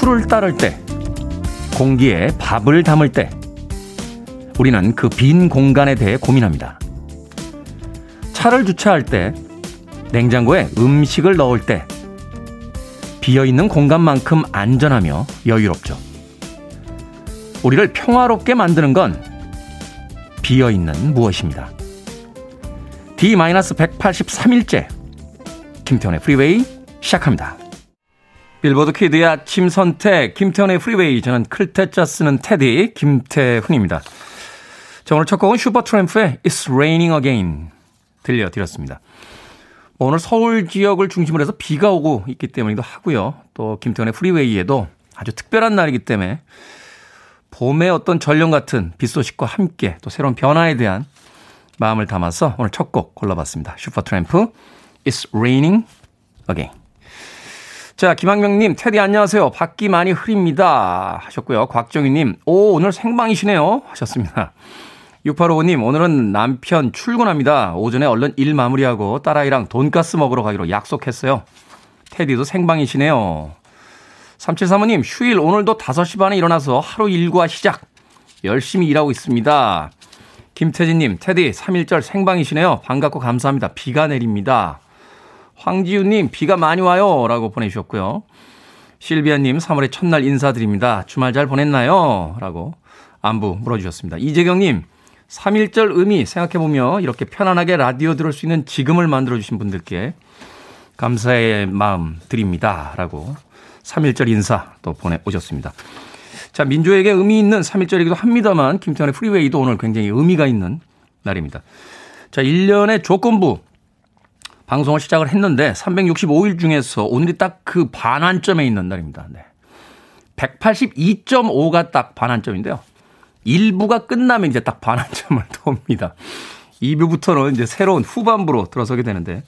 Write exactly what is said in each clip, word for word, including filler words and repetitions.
풀을 따를 때, 공기에 밥을 담을 때 우리는 그 빈 공간에 대해 고민합니다. 차를 주차할 때, 냉장고에 음식을 넣을 때 비어있는 공간만큼 안전하며 여유롭죠. 우리를 평화롭게 만드는 건 비어있는 무엇입니다. 디 백팔십삼 일째 김태훈의 프리웨이 시작합니다. 빌보드 키드의 아침 선택 김태훈의 프리웨이, 저는 클테짜 쓰는 테디 김태훈입니다. 자, 오늘 첫 곡은 슈퍼트램프의 It's Raining Again 들려드렸습니다. 오늘 서울 지역을 중심으로 해서 비가 오고 있기 때문이기도 하고요. 또 김태훈의 프리웨이에도 아주 특별한 날이기 때문에 봄의 어떤 전령 같은 비 소식과 함께 또 새로운 변화에 대한 마음을 담아서 오늘 첫 곡 골라봤습니다. 슈퍼트램프 It's Raining Again. 자, 김학명님, 테디 안녕하세요. 밖이 많이 흐립니다 하셨고요. 곽정희님, 오 오늘 생방이시네요 하셨습니다. 육팔오오님, 오늘은 남편 출근합니다. 오전에 얼른 일 마무리하고 딸아이랑 돈가스 먹으러 가기로 약속했어요. 테디도 생방이시네요. 삼칠삼오님, 휴일 오늘도 다섯 시 반에 일어나서 하루 일과 시작. 열심히 일하고 있습니다. 김태진님, 테디 삼일절 생방이시네요. 반갑고 감사합니다. 비가 내립니다. 황지윤님, 비가 많이 와요 라고 보내주셨고요. 실비아님, 삼월의 첫날 인사드립니다. 주말 잘 보냈나요? 라고 안부 물어주셨습니다. 이재경님, 삼일절 의미 생각해보며 이렇게 편안하게 라디오 들을 수 있는 지금을 만들어주신 분들께 감사의 마음 드립니다 라고 삼일절 인사 또 보내오셨습니다. 자, 민주에게 의미 있는 삼일절이기도 합니다만 김태환의 프리웨이도 오늘 굉장히 의미가 있는 날입니다. 자, 일 년의 조건부 방송을 시작을 했는데 삼백육십오일 중에서 오늘이 딱 그 반환점에 있는 날입니다. 네. 백팔십이 점 오가 딱 반환점인데요. 일 부가 끝나면 이제 딱 반환점을 돕니다. 이 부부터는 이제 새로운 후반부로 들어서게 되는데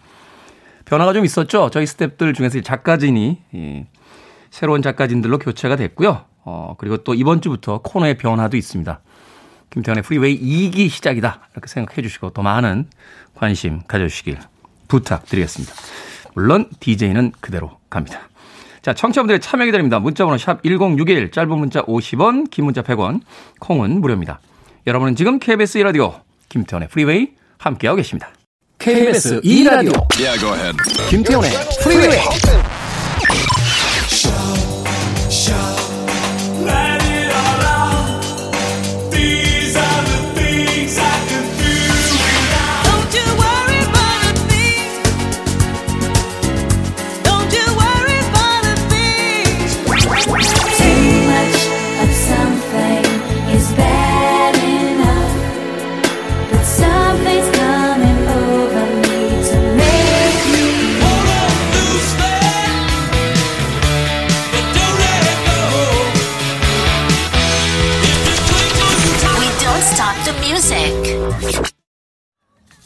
변화가 좀 있었죠. 저희 스태프들 중에서 작가진이 예, 새로운 작가진들로 교체가 됐고요. 어, 그리고 또 이번 주부터 코너의 변화도 있습니다. 김태환의 프리웨이 이기 시작이다 이렇게 생각해 주시고 더 많은 관심 가져주시길 부탁드리겠습니다. 물론 디제이는 그대로 갑니다. 자, 청취자분들의 참여 기다립니다. 문자번호 샵 일공육일, 짧은 문자 오십 원, 긴 문자 백 원, 콩은 무료입니다. 여러분은 지금 케이비에스 이 라디오 김태원의 프리웨이 함께하고 계십니다. 케이비에스 이 라디오 yeah, go ahead. 김태원의 프리웨이.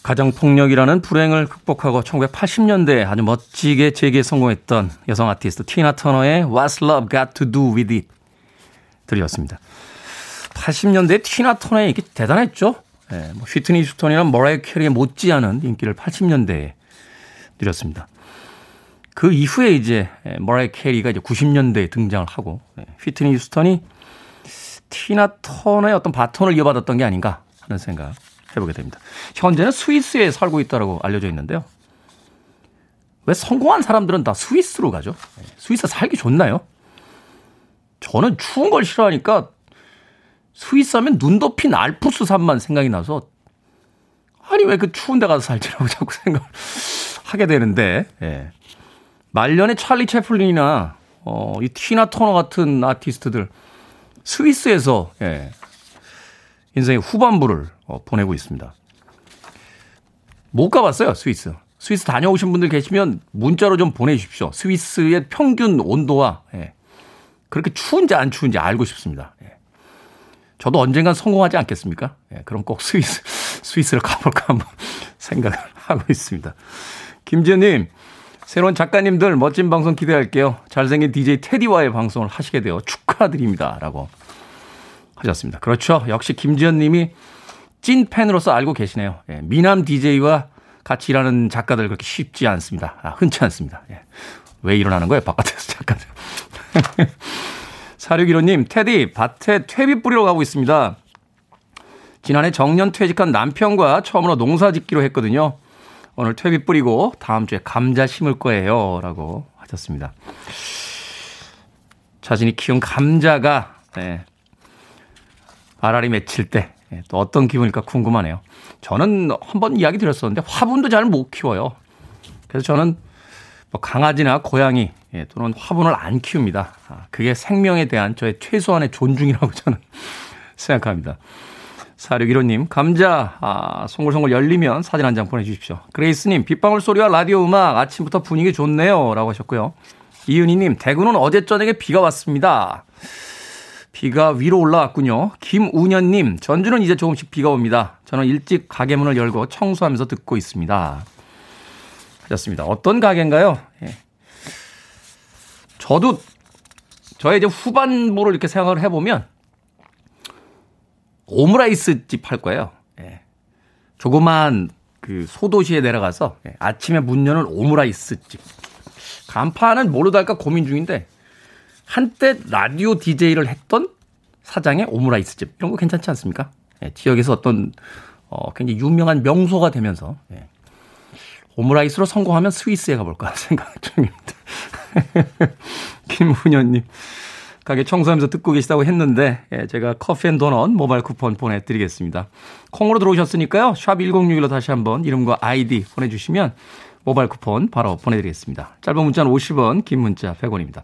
가정폭력이라는 불행을 극복하고 천구백팔십년대에 아주 멋지게 재기에 성공했던 여성 아티스트 티나 터너의 What's Love Got to Do With It 들이었습니다. 팔십 년대에 티나 터너의 인기 대단했죠. 네, 뭐 휘트니 휴스턴이나 머라이어 캐리에 못지않은 인기를 팔십 년대에 누렸습니다. 그 이후에 이제 머라이어 캐리가 이제 구십년대에 등장을 하고 휘트니 휴스턴이 티나 터너의 어떤 바톤을 이어받았던 게 아닌가 하는 생각 해보게 됩니다. 현재는 스위스에 살고 있다고 알려져 있는데요. 왜 성공한 사람들은 다 스위스로 가죠? 스위스 살기 좋나요? 저는 추운 걸 싫어하니까 스위스 하면 눈 덮인 알프스 산만 생각이 나서 아니 왜 그 추운 데 가서 살지라고 자꾸 생각을 하게 되는데 예. 말년에 찰리 채플린이나 어, 이 티나 터너 같은 아티스트들 스위스에서 예. 인생의 후반부를 어, 보내고 있습니다. 못 가봤어요, 스위스. 스위스 다녀오신 분들 계시면 문자로 좀 보내주십시오. 스위스의 평균 온도와 예, 그렇게 추운지 안 추운지 알고 싶습니다. 예. 저도 언젠간 성공하지 않겠습니까? 예, 그럼 꼭 스위스, 스위스를 가볼까 한번 생각을 하고 있습니다. 김지현님, 새로운 작가님들 멋진 방송 기대할게요. 잘생긴 디제이 테디와의 방송을 하시게 되어 축하드립니다 라고 하셨습니다. 그렇죠. 역시 김지현 님이 찐 팬으로서 알고 계시네요. 예, 미남 디제이와 같이 일하는 작가들 그렇게 쉽지 않습니다. 아, 흔치 않습니다. 예. 왜 일어나는 거예요? 바깥에서 작가들. 사육일호님, 테디, 밭에 퇴비 뿌리러 가고 있습니다. 지난해 정년 퇴직한 남편과 처음으로 농사 짓기로 했거든요. 오늘 퇴비 뿌리고 다음 주에 감자 심을 거예요. 라고 하셨습니다. 자신이 키운 감자가, 네, 알알이 맺힐 때 또 어떤 기분일까 궁금하네요. 저는 한번 이야기 드렸었는데 화분도 잘 못 키워요. 그래서 저는 뭐 강아지나 고양이 또는 화분을 안 키웁니다. 그게 생명에 대한 저의 최소한의 존중이라고 저는 생각합니다. 사육일호님, 감자 아, 송골송골 열리면 사진 한 장 보내주십시오. 그레이스님, 빗방울 소리와 라디오 음악 아침부터 분위기 좋네요. 라고 하셨고요. 이은희님, 대구는 어제 저녁에 비가 왔습니다. 비가 위로 올라왔군요. 김운현님, 전주는 이제 조금씩 비가 옵니다. 저는 일찍 가게 문을 열고 청소하면서 듣고 있습니다. 하셨습니다. 어떤 가게인가요? 예. 저도 저의 이제 후반부를 이렇게 생각을 해보면 오므라이스 집 할 거예요. 예. 조그만 그 소도시에 내려가서 예. 아침에 문 여는 오므라이스 집. 간판은 뭘로 달까 고민 중인데. 한때 라디오 디제이를 했던 사장의 오므라이스집 이런 거 괜찮지 않습니까? 예, 지역에서 어떤 어, 굉장히 유명한 명소가 되면서 예. 오므라이스로 성공하면 스위스에 가볼까 생각 중입니다. 김훈현님, 가게 청소하면서 듣고 계시다고 했는데 예, 제가 커피앤도넛 모바일 쿠폰 보내드리겠습니다. 콩으로 들어오셨으니까요. 샵 일공육일로 다시 한번 이름과 아이디 보내주시면 모바일 쿠폰 바로 보내드리겠습니다. 짧은 문자는 오십 원, 긴 문자 백 원입니다.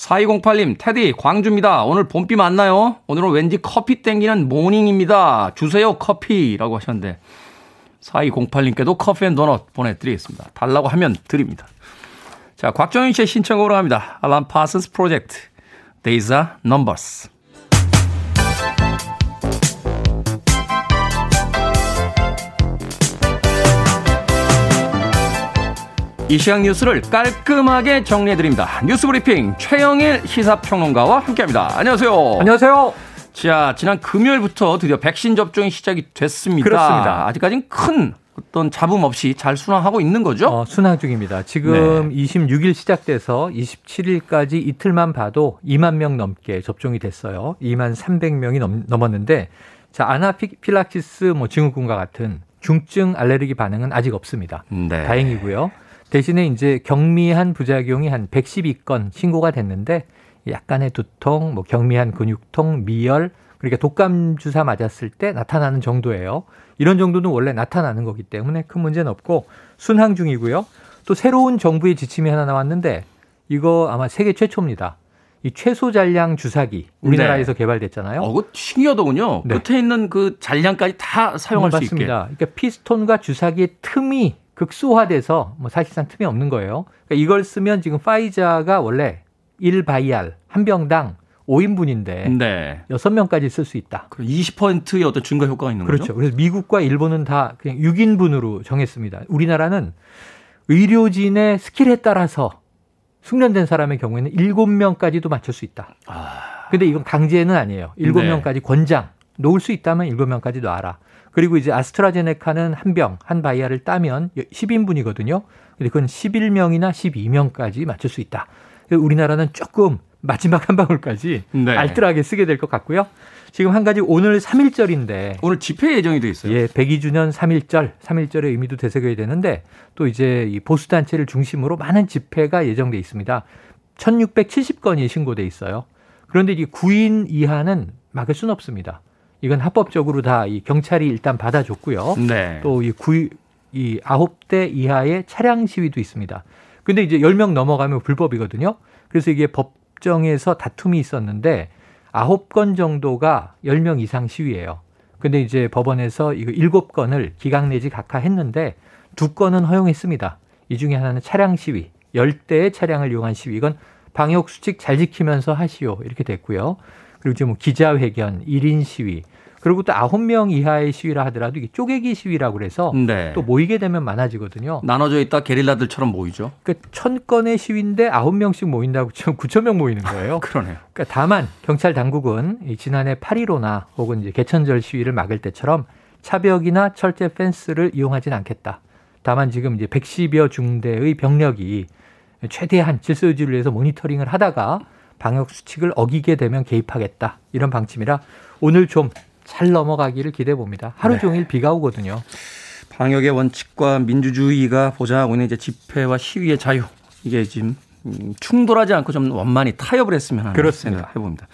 사이공팔님, 테디, 광주입니다. 오늘 봄비 맞나요? 오늘은 왠지 커피 땡기는 모닝입니다. 주세요, 커피라고 하셨는데 사이공팔님께도 커피앤도넛 보내드리겠습니다. 달라고 하면 드립니다. 자, 곽정윤 씨의 신청곡으로 합니다. Alan Parsons Project, Days Are Numbers. 이 시각 뉴스를 깔끔하게 정리해드립니다. 뉴스브리핑 최영일 시사평론가와 함께합니다. 안녕하세요. 안녕하세요. 자, 지난 금요일부터 드디어 백신 접종이 시작이 됐습니다. 그렇습니다. 아직까지는 큰 어떤 잡음 없이 잘 순항하고 있는 거죠? 어, 순항 중입니다. 지금 네. 이십육일 시작돼서 이십칠일까지 이틀만 봐도 이만 명 넘게 접종이 됐어요. 이만 삼백 명이 넘, 넘었는데 자, 아나필락시스 뭐 증후군과 같은 중증 알레르기 반응은 아직 없습니다. 네. 다행이고요. 대신에 이제 경미한 부작용이 한 백십이 건 신고가 됐는데 약간의 두통, 뭐 경미한 근육통, 미열, 그러니까 독감 주사 맞았을 때 나타나는 정도예요. 이런 정도는 원래 나타나는 거기 때문에 큰 문제는 없고 순항 중이고요. 또 새로운 정부의 지침이 하나 나왔는데 이거 아마 세계 최초입니다. 이 최소 잔량 주사기 우리나라에서 네. 개발됐잖아요. 어, 그거 신기하더군요. 네. 끝에 있는 그 잔량까지 다 사용할 음, 수 있게. 맞습니다. 그러니까 피스톤과 주사기의 틈이 극소화돼서 뭐 사실상 틈이 없는 거예요. 그러니까 이걸 쓰면 지금 파이자가 원래 일 바이알 한 병당 오 인분인데 네. 여섯 명까지 쓸 수 있다. 이십 퍼센트의 어떤 증가 효과가 있는 그렇죠. 거죠? 그렇죠. 그래서 미국과 일본은 다 그냥 육 인분으로 정했습니다. 우리나라는 의료진의 스킬에 따라서 숙련된 사람의 경우에는 일곱 명까지도 맞출 수 있다. 그런데 아... 이건 강제는 아니에요. 일곱 명까지 네. 권장. 놓을 수 있다면 일곱 명까지 놔라. 그리고 이제 아스트라제네카는 한 병, 한 바이알을 따면 십 인분이거든요. 근데 그건 십일 명이나 십이 명까지 맞출 수 있다. 우리나라는 조금 마지막 한 방울까지 네. 알뜰하게 쓰게 될 것 같고요. 지금 한 가지 오늘 삼일절인데 오늘 집회 예정이 돼 있어요. 예, 백이 주년 삼일절, 삼일절의 의미도 되새겨야 되는데 또 이제 이 보수단체를 중심으로 많은 집회가 예정돼 있습니다. 천육백칠십 건이 신고돼 있어요. 그런데 이 구 인 이하는 막을 수는 없습니다. 이건 합법적으로 다 이 경찰이 일단 받아줬고요. 네. 또 이 이 아홉 대 이하의 차량 시위도 있습니다. 근데 이제 열 명 넘어가면 불법이거든요. 그래서 이게 법정에서 다툼이 있었는데 아홉 건 정도가 열 명 이상 시위예요. 근데 이제 법원에서 이거 일곱 건을 기각 내지 각하했는데 두 건은 허용했습니다. 이 중에 하나는 차량 시위, 열 대의 차량을 이용한 시위. 이건 방역 수칙 잘 지키면서 하시오. 이렇게 됐고요. 그리고 지금 뭐 기자회견, 일 인 시위, 그리고 또 아홉 명 이하의 시위라 하더라도 이게 쪼개기 시위라고 그래서 네. 또 모이게 되면 많아지거든요. 나눠져 있다 게릴라들처럼 모이죠. 그러니까 천 건의 시위인데 아홉 명씩 모인다고 지금 구천 명 모이는 거예요. 그러네요. 그러니까 다만 경찰 당국은 지난해 팔일오나 혹은 이제 개천절 시위를 막을 때처럼 차벽이나 철제 펜스를 이용하진 않겠다. 다만 지금 이제 백십여 중대의 병력이 최대한 질서유지를 위해서 모니터링을 하다가 방역수칙을 어기게 되면 개입하겠다. 이런 방침이라 오늘 좀 잘 넘어가기를 기대해 봅니다. 하루 종일 네. 비가 오거든요. 방역의 원칙과 민주주의가 보장하고 있는 이제 집회와 시위의 자유. 이게 지금 충돌하지 않고 좀 원만히 타협을 했으면 하는 그렇습니다. 생각을 해봅니다.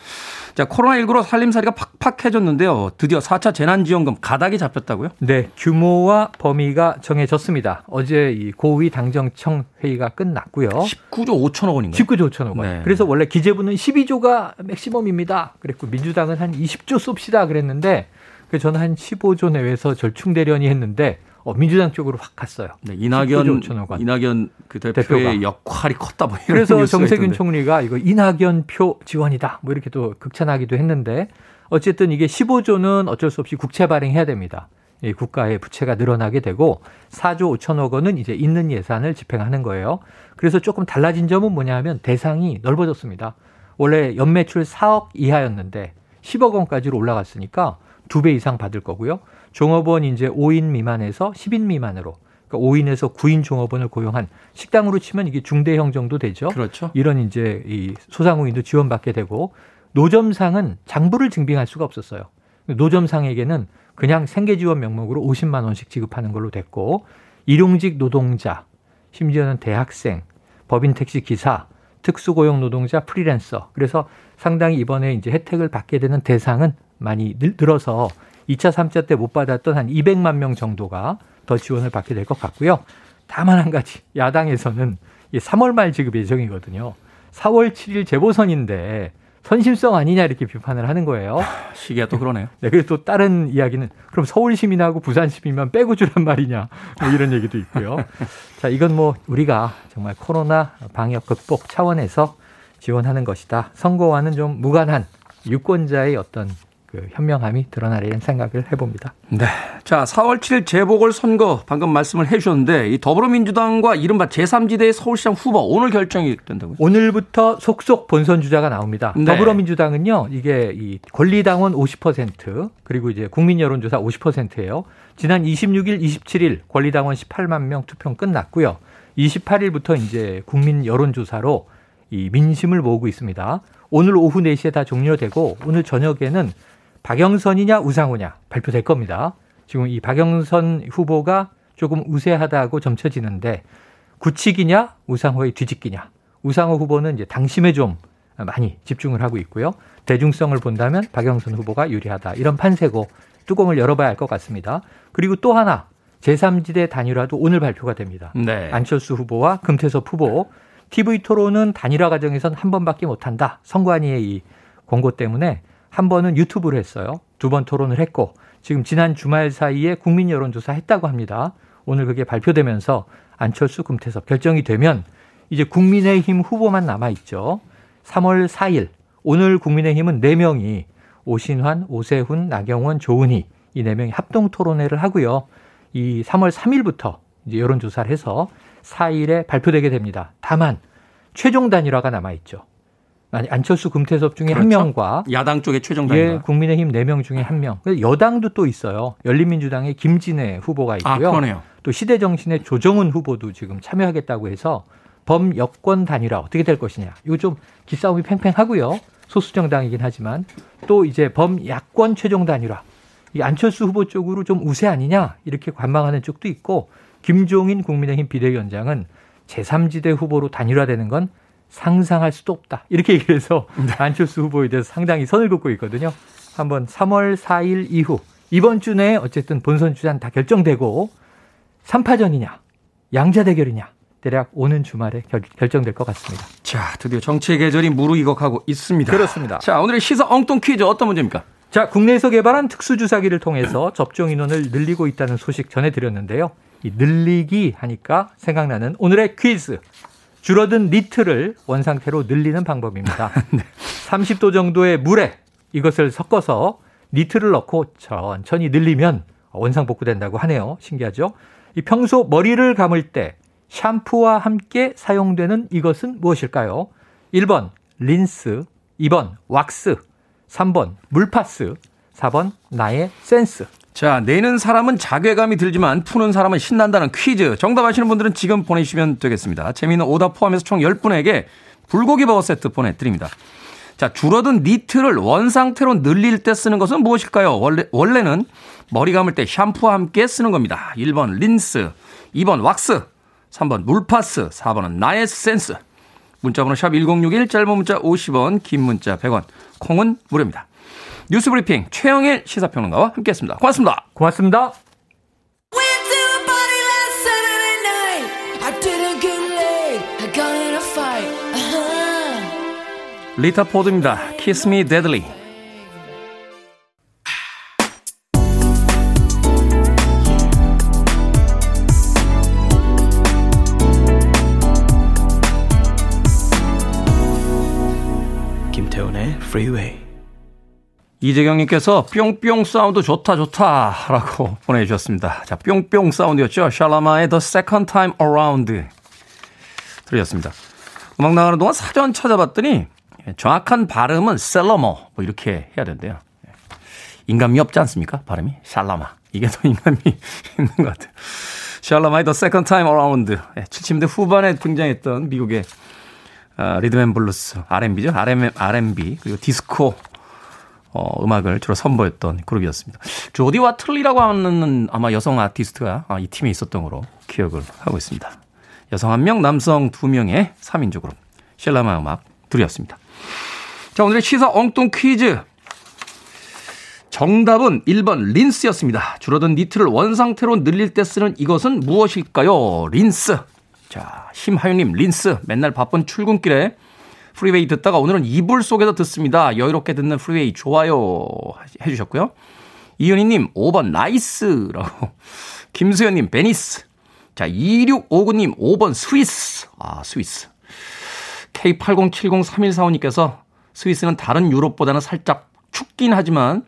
자, 코로나십구로 살림살이가 팍팍해졌는데요. 드디어 사 차 재난지원금 가닥이 잡혔다고요? 네. 규모와 범위가 정해졌습니다. 어제 이 고위 당정청 회의가 끝났고요. 십구조 오천억 원인가요? 십구조 오천억 원. 네. 그래서 원래 기재부는 십이조가 맥시멈입니다. 그랬고 민주당은 한 이십조 쏩시다 그랬는데 그래서 저는 한 십오조 내외에서 절충대련이 했는데 어, 민주당 쪽으로 확 갔어요. 네, 이낙연, 이낙연 그 대표의 대표가. 역할이 컸다. 뭐 이런 그래서 정세균 있던데. 총리가 이거 이낙연 표 지원이다. 뭐 이렇게 또 극찬하기도 했는데 어쨌든 이게 십오조는 어쩔 수 없이 국채 발행해야 됩니다. 예, 국가의 부채가 늘어나게 되고 사조 오천억 원은 이제 있는 예산을 집행하는 거예요. 그래서 조금 달라진 점은 뭐냐 하면 대상이 넓어졌습니다. 원래 연매출 사억 이하였는데 십억 원까지로 올라갔으니까 두 배 이상 받을 거고요. 종업원 이제 오인 미만에서 십인 미만으로, 그러니까 오인에서 구인 종업원을 고용한 식당으로 치면 이게 중대형 정도 되죠. 그렇죠. 이런 이제 이 소상공인도 지원받게 되고 노점상은 장부를 증빙할 수가 없었어요. 노점상에게는 그냥 생계지원 명목으로 오십만 원씩 지급하는 걸로 됐고 일용직 노동자, 심지어는 대학생, 법인 택시 기사, 특수고용 노동자, 프리랜서. 그래서 상당히 이번에 이제 혜택을 받게 되는 대상은 많이 늘어서 이 차, 삼 차 때 못 받았던 한 이백만 명 정도가 더 지원을 받게 될 것 같고요. 다만 한 가지 야당에서는 삼월 말 지급 예정이거든요. 사월 칠일 재보선인데 선심성 아니냐 이렇게 비판을 하는 거예요. 시기가 또 그러네요. 네, 그리고 또 다른 이야기는 그럼 서울 시민하고 부산 시민만 빼고 주란 말이냐 뭐 이런 얘기도 있고요. 자, 이건 뭐 우리가 정말 코로나 방역 극복 차원에서 지원하는 것이다. 선거와는 좀 무관한 유권자의 어떤 그 현명함이 드러나리는 생각을 해봅니다. 네, 자 사월 칠일 재보궐선거 방금 말씀을 해주셨는데 이 더불어민주당과 이른바 제삼지대의 서울시장 후보 오늘 결정이 된다고요? 오늘부터 속속 본선 주자가 나옵니다. 네. 더불어민주당은요 이게 이 권리당원 오십 퍼센트 그리고 이제 국민여론조사 오십 퍼센트예요. 지난 이십육일, 이십칠일 권리당원 십팔만 명 투표 끝났고요. 이십팔일부터 이제 국민여론조사로 이 민심을 모으고 있습니다. 오늘 오후 네 시에 다 종료되고 오늘 저녁에는 박영선이냐 우상호냐 발표될 겁니다. 지금 이 박영선 후보가 조금 우세하다고 점쳐지는데 굳히기냐 우상호의 뒤집기냐. 우상호 후보는 이제 당심에 좀 많이 집중을 하고 있고요. 대중성을 본다면 박영선 후보가 유리하다. 이런 판세고 뚜껑을 열어봐야 할 것 같습니다. 그리고 또 하나 제삼지대 단일화도 오늘 발표가 됩니다. 네. 안철수 후보와 금태섭 후보. 티비토론은 단일화 과정에선 한 번밖에 못한다. 선관위의 이 권고 때문에 한 번은 유튜브로 했어요. 두 번 토론을 했고 지금 지난 주말 사이에 국민 여론조사 했다고 합니다. 오늘 그게 발표되면서 안철수, 금태섭 결정이 되면 이제 국민의힘 후보만 남아있죠. 삼월 사일 오늘 국민의힘은 네 명이 오신환, 오세훈, 나경원, 조은희 이 네 명이 합동 토론회를 하고요. 이 삼월 삼일부터 이제 여론조사를 해서 사일에 발표되게 됩니다. 다만 최종 단일화가 남아있죠. 아니, 안철수, 금태섭 중에 그렇죠? 한 명과 야당 쪽의 최종 단일화. 예, 국민의힘 네 명 중에 한 명. 여당도 또 있어요. 열린민주당의 김진애 후보가 있고요. 아, 그러네요. 또 시대정신의 조정훈 후보도 지금 참여하겠다고 해서 범여권 단일화 어떻게 될 것이냐. 이거 좀 기싸움이 팽팽하고요. 소수정당이긴 하지만 또 이제 범야권 최종 단일화. 이 안철수 후보 쪽으로 좀 우세 아니냐 이렇게 관망하는 쪽도 있고 김종인 국민의힘 비대위원장은 제삼지대 후보로 단일화되는 건 상상할 수도 없다. 이렇게 얘기를 해서 안철수 후보에 대해서 상당히 선을 긋고 있거든요. 한번 삼월 사일 이후 이번 주 내에 어쨌든 본선 주자는 다 결정되고 삼파전이냐 양자 대결이냐 대략 오는 주말에 결, 결정될 것 같습니다. 자, 드디어 정치의 계절이 무르익어가고 있습니다. 그렇습니다. 자, 오늘의 시사 엉뚱 퀴즈 어떤 문제입니까? 자, 국내에서 개발한 특수주사기를 통해서 접종 인원을 늘리고 있다는 소식 전해드렸는데요. 이 늘리기 하니까 생각나는 오늘의 퀴즈. 줄어든 니트를 원상태로 늘리는 방법입니다. 네. 삼십도 정도의 물에 이것을 섞어서 니트를 넣고 천천히 늘리면 원상복구 된다고 하네요. 신기하죠? 이 평소 머리를 감을 때 샴푸와 함께 사용되는 이것은 무엇일까요? 일 번 린스, 이 번 왁스, 삼 번 물파스, 사 번 나의 센스. 자, 내는 사람은 자괴감이 들지만 푸는 사람은 신난다는 퀴즈. 정답 아시는 분들은 지금 보내주시면 되겠습니다. 재미있는 오답 포함해서 총 열 분에게 불고기 버거 세트 보내드립니다. 자, 줄어든 니트를 원상태로 늘릴 때 쓰는 것은 무엇일까요? 원래, 원래는 머리 감을 때 샴푸와 함께 쓰는 겁니다. 일 번 린스, 이 번 왁스, 삼 번 물파스, 사 번은 나의 센스. 문자번호 샵 일공육일, 짧은 문자 오십 원, 긴 문자 백 원, 콩은 무료입니다. 뉴스 브리핑 최영일 시사평론가와 함께했습니다. 고맙습니다. 고맙습니다. 리타 포드입니다. Kiss Me Deadly. 김태훈의 Freeway. 이재경님께서 뿅뿅 사운드 좋다 좋다라고 보내주셨습니다. 자, 뿅뿅 사운드였죠. 샬라마의 The Second Time Around 들으셨습니다. 음악 나가는 동안 사전 찾아봤더니 정확한 발음은 셀러머 뭐 이렇게 해야 된대요. 인간미 없지 않습니까? 발음이 샬라마, 이게 더 인간미 있는 것 같아요. 샬라마의 The Second Time Around, 칠십 년대 후반에 등장했던 미국의 리듬앤블루스 알앤비죠. 알앤비 그리고 디스코 어, 음악을 주로 선보였던 그룹이었습니다. 조디 와틀리라고 하는 아마 여성 아티스트가 이 팀에 있었던 거로 기억을 하고 있습니다. 여성 한 명, 남성 두 명의 삼 인조 그룹 샬라마 음악 들이었습니다. 자, 오늘의 시사 엉뚱 퀴즈. 정답은 일 번 린스였습니다. 줄어든 니트를 원상태로 늘릴 때 쓰는 이것은 무엇일까요? 린스. 자, 심하윤님, 린스. 맨날 바쁜 출근길에 프리웨이 듣다가 오늘은 이불 속에서 듣습니다. 여유롭게 듣는 프리웨이 좋아요 해주셨고요. 이윤희님 오 번 나이스라고. 김수현님 베니스. 자, 이육오구님 오 번 스위스. 아, 스위스. 케이 팔공칠공삼일사오님께서 스위스는 다른 유럽보다는 살짝 춥긴 하지만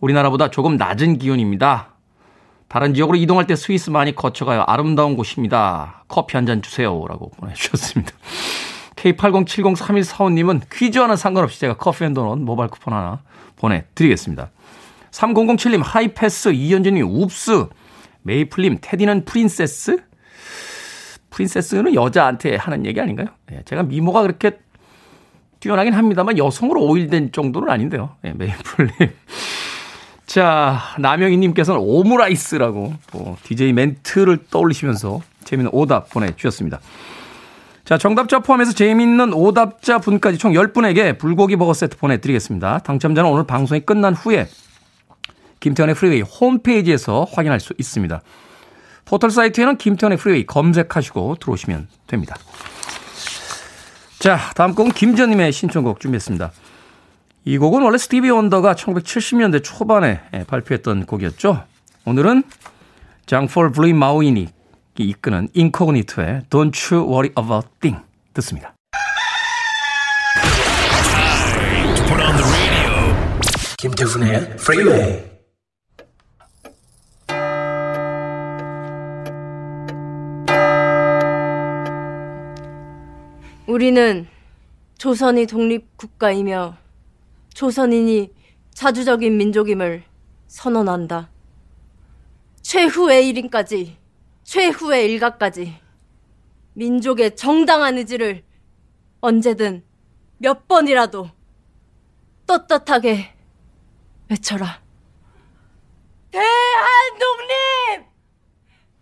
우리나라보다 조금 낮은 기온입니다. 다른 지역으로 이동할 때 스위스 많이 거쳐가요. 아름다운 곳입니다. 커피 한잔 주세요라고 보내주셨습니다. 케이 팔공칠공삼일사오님은 퀴즈와는 상관없이 제가 커피 앤 도넛 모바일 쿠폰 하나 보내드리겠습니다. 삼공공칠님 하이패스, 이현진님 웁스, 메이플님 테디는 프린세스? 프린세스는 여자한테 하는 얘기 아닌가요? 제가 미모가 그렇게 뛰어나긴 합니다만 여성으로 오일된 정도는 아닌데요. 네, 메이플님. 자, 남영희님께서는 오므라이스라고 또 디제이 멘트를 떠올리시면서 재미있는 오답 보내주셨습니다. 자, 정답자 포함해서 재미있는 오답자 분까지 총 열 분에게 불고기 버거 세트 보내드리겠습니다. 당첨자는 오늘 방송이 끝난 후에 김태현의 프리웨이 홈페이지에서 확인할 수 있습니다. 포털 사이트에는 김태현의 프리웨이 검색하시고 들어오시면 됩니다. 자, 다음 곡은 김전님의 신청곡 준비했습니다. 이 곡은 원래 스티비 원더가 천구백칠십 년대 초반에 발표했던 곡이었죠. 오늘은 장폴 블리 마우인이 이끄는 인코그니토의 Don't You Worry About Thing 듣습니다. 김태훈의 프리웨이. 우리는 조선이 독립국가이며 조선인이 자주적인 민족임을 선언한다. 최후의 일 인까지, 최후의 일각까지 민족의 정당한 의지를 언제든 몇 번이라도 떳떳하게 외쳐라. 대한독립!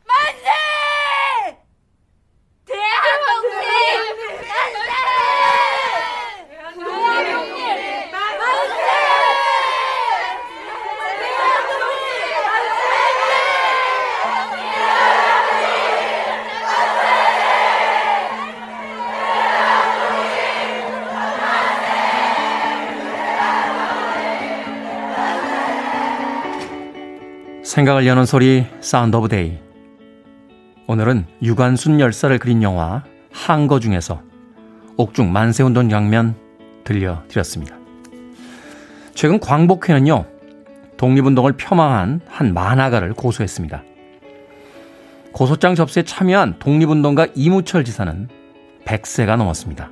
만세! 대한독립! 생각을 여는 소리, 사운드 오브 데이. 오늘은 유관순 열사를 그린 영화 항거 중에서 옥중 만세운동 장면 들려드렸습니다. 최근 광복회는요, 독립운동을 폄하한 한 만화가를 고소했습니다. 고소장 접수에 참여한 독립운동가 이무철 지사는 백 세가 넘었습니다.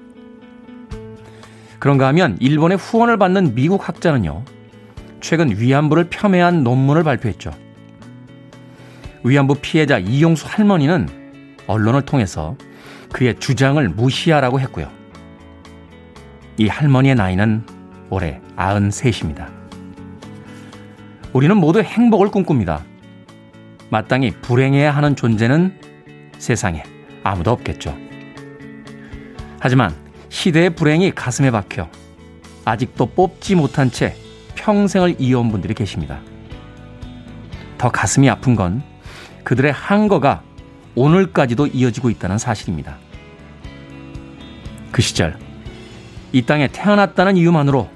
그런가 하면 일본의 후원을 받는 미국 학자는요, 최근 위안부를 폄훼한 논문을 발표했죠. 위안부 피해자 이용수 할머니는 언론을 통해서 그의 주장을 무시하라고 했고요. 이 할머니의 나이는 올해 아흔셋입니다. 우리는 모두 행복을 꿈꿉니다. 마땅히 불행해야 하는 존재는 세상에 아무도 없겠죠. 하지만 시대의 불행이 가슴에 박혀 아직도 뽑지 못한 채 평생을 이어온 분들이 계십니다. 더 가슴이 아픈 건 그들의 항거가 오늘까지도 이어지고 있다는 사실입니다. 그 시절 이 땅에 태어났다는 이유만으로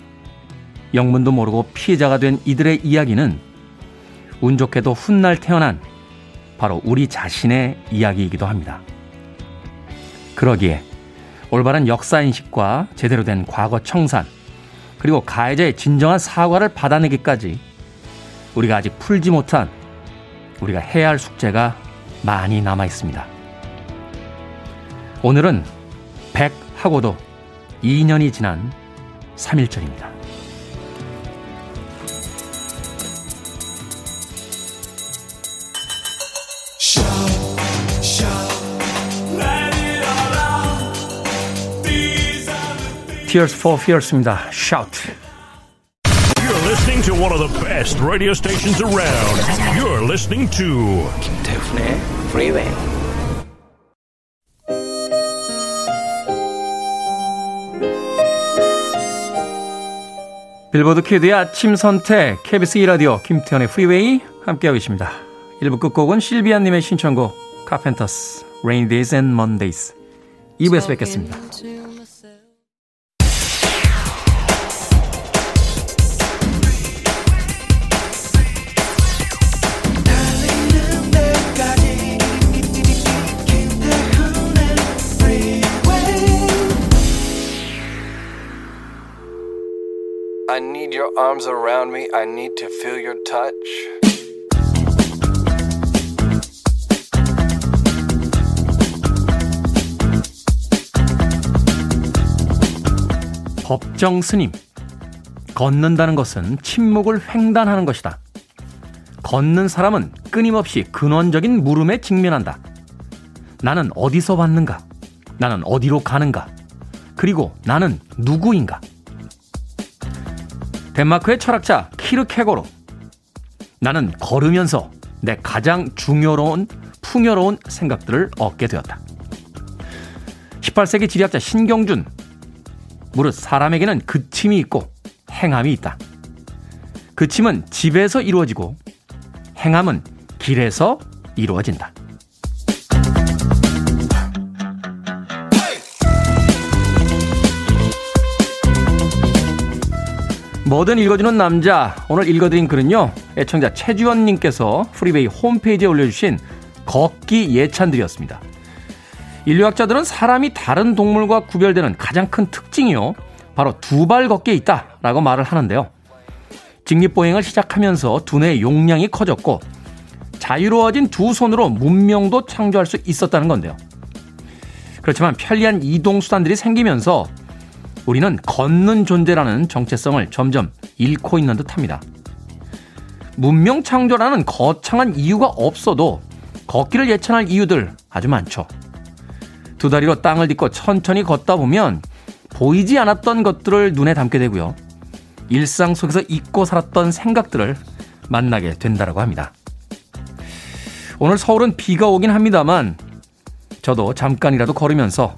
영문도 모르고 피해자가 된 이들의 이야기는 운 좋게도 훗날 태어난 바로 우리 자신의 이야기이기도 합니다. 그러기에 올바른 역사인식과 제대로 된 과거 청산, 그리고 가해자의 진정한 사과를 받아내기까지 우리가 아직 풀지 못한 우리가 해야 할 숙제가 많이 남아 있습니다. 오늘은 백하고도 이 년이 지난 삼일절입니다. Tears for Fears입니다. Shout. You're listening to one of the best radio stations around. You're listening to 김태훈의 Freeway. 빌보드 키드의 아침 선택 케이비에스 이 라디오 김태훈의 Freeway 함께하고 계십니다. 일 부 끝곡은 실비아님의 신청곡 Carpenters, Rainy Days and Mondays. 이 부에서 뵙겠습니다. I need your arms around me. I need to feel your touch. 법정 스님. 걷는다는 것은 침묵을 횡단하는 것이다. 걷는 사람은 끊임없이 근원적인 물음에 직면한다. 나는 어디서 왔는가? 나는 어디로 가는가? 그리고 나는 누구인가? 덴마크의 철학자 키르케고르, 나는 걸으면서 내 가장 중요로운 풍요로운 생각들을 얻게 되었다. 십팔 세기 지리학자 신경준, 무릇 사람에게는 그침이 있고 행함이 있다. 그침은 집에서 이루어지고 행함은 길에서 이루어진다. 뭐든 읽어주는 남자, 오늘 읽어드린 글은요, 애청자 최지원님께서 프리베이 홈페이지에 올려주신 걷기 예찬들이었습니다. 인류학자들은 사람이 다른 동물과 구별되는 가장 큰 특징이요, 바로 두발 걷기에 있다라고 말을 하는데요. 직립보행을 시작하면서 두뇌의 용량이 커졌고 자유로워진 두 손으로 문명도 창조할 수 있었다는 건데요. 그렇지만 편리한 이동수단들이 생기면서 우리는 걷는 존재라는 정체성을 점점 잃고 있는 듯합니다. 문명 창조라는 거창한 이유가 없어도 걷기를 예찬할 이유들 아주 많죠. 두 다리로 땅을 딛고 천천히 걷다 보면 보이지 않았던 것들을 눈에 담게 되고요. 일상 속에서 잊고 살았던 생각들을 만나게 된다라고 합니다. 오늘 서울은 비가 오긴 합니다만 저도 잠깐이라도 걸으면서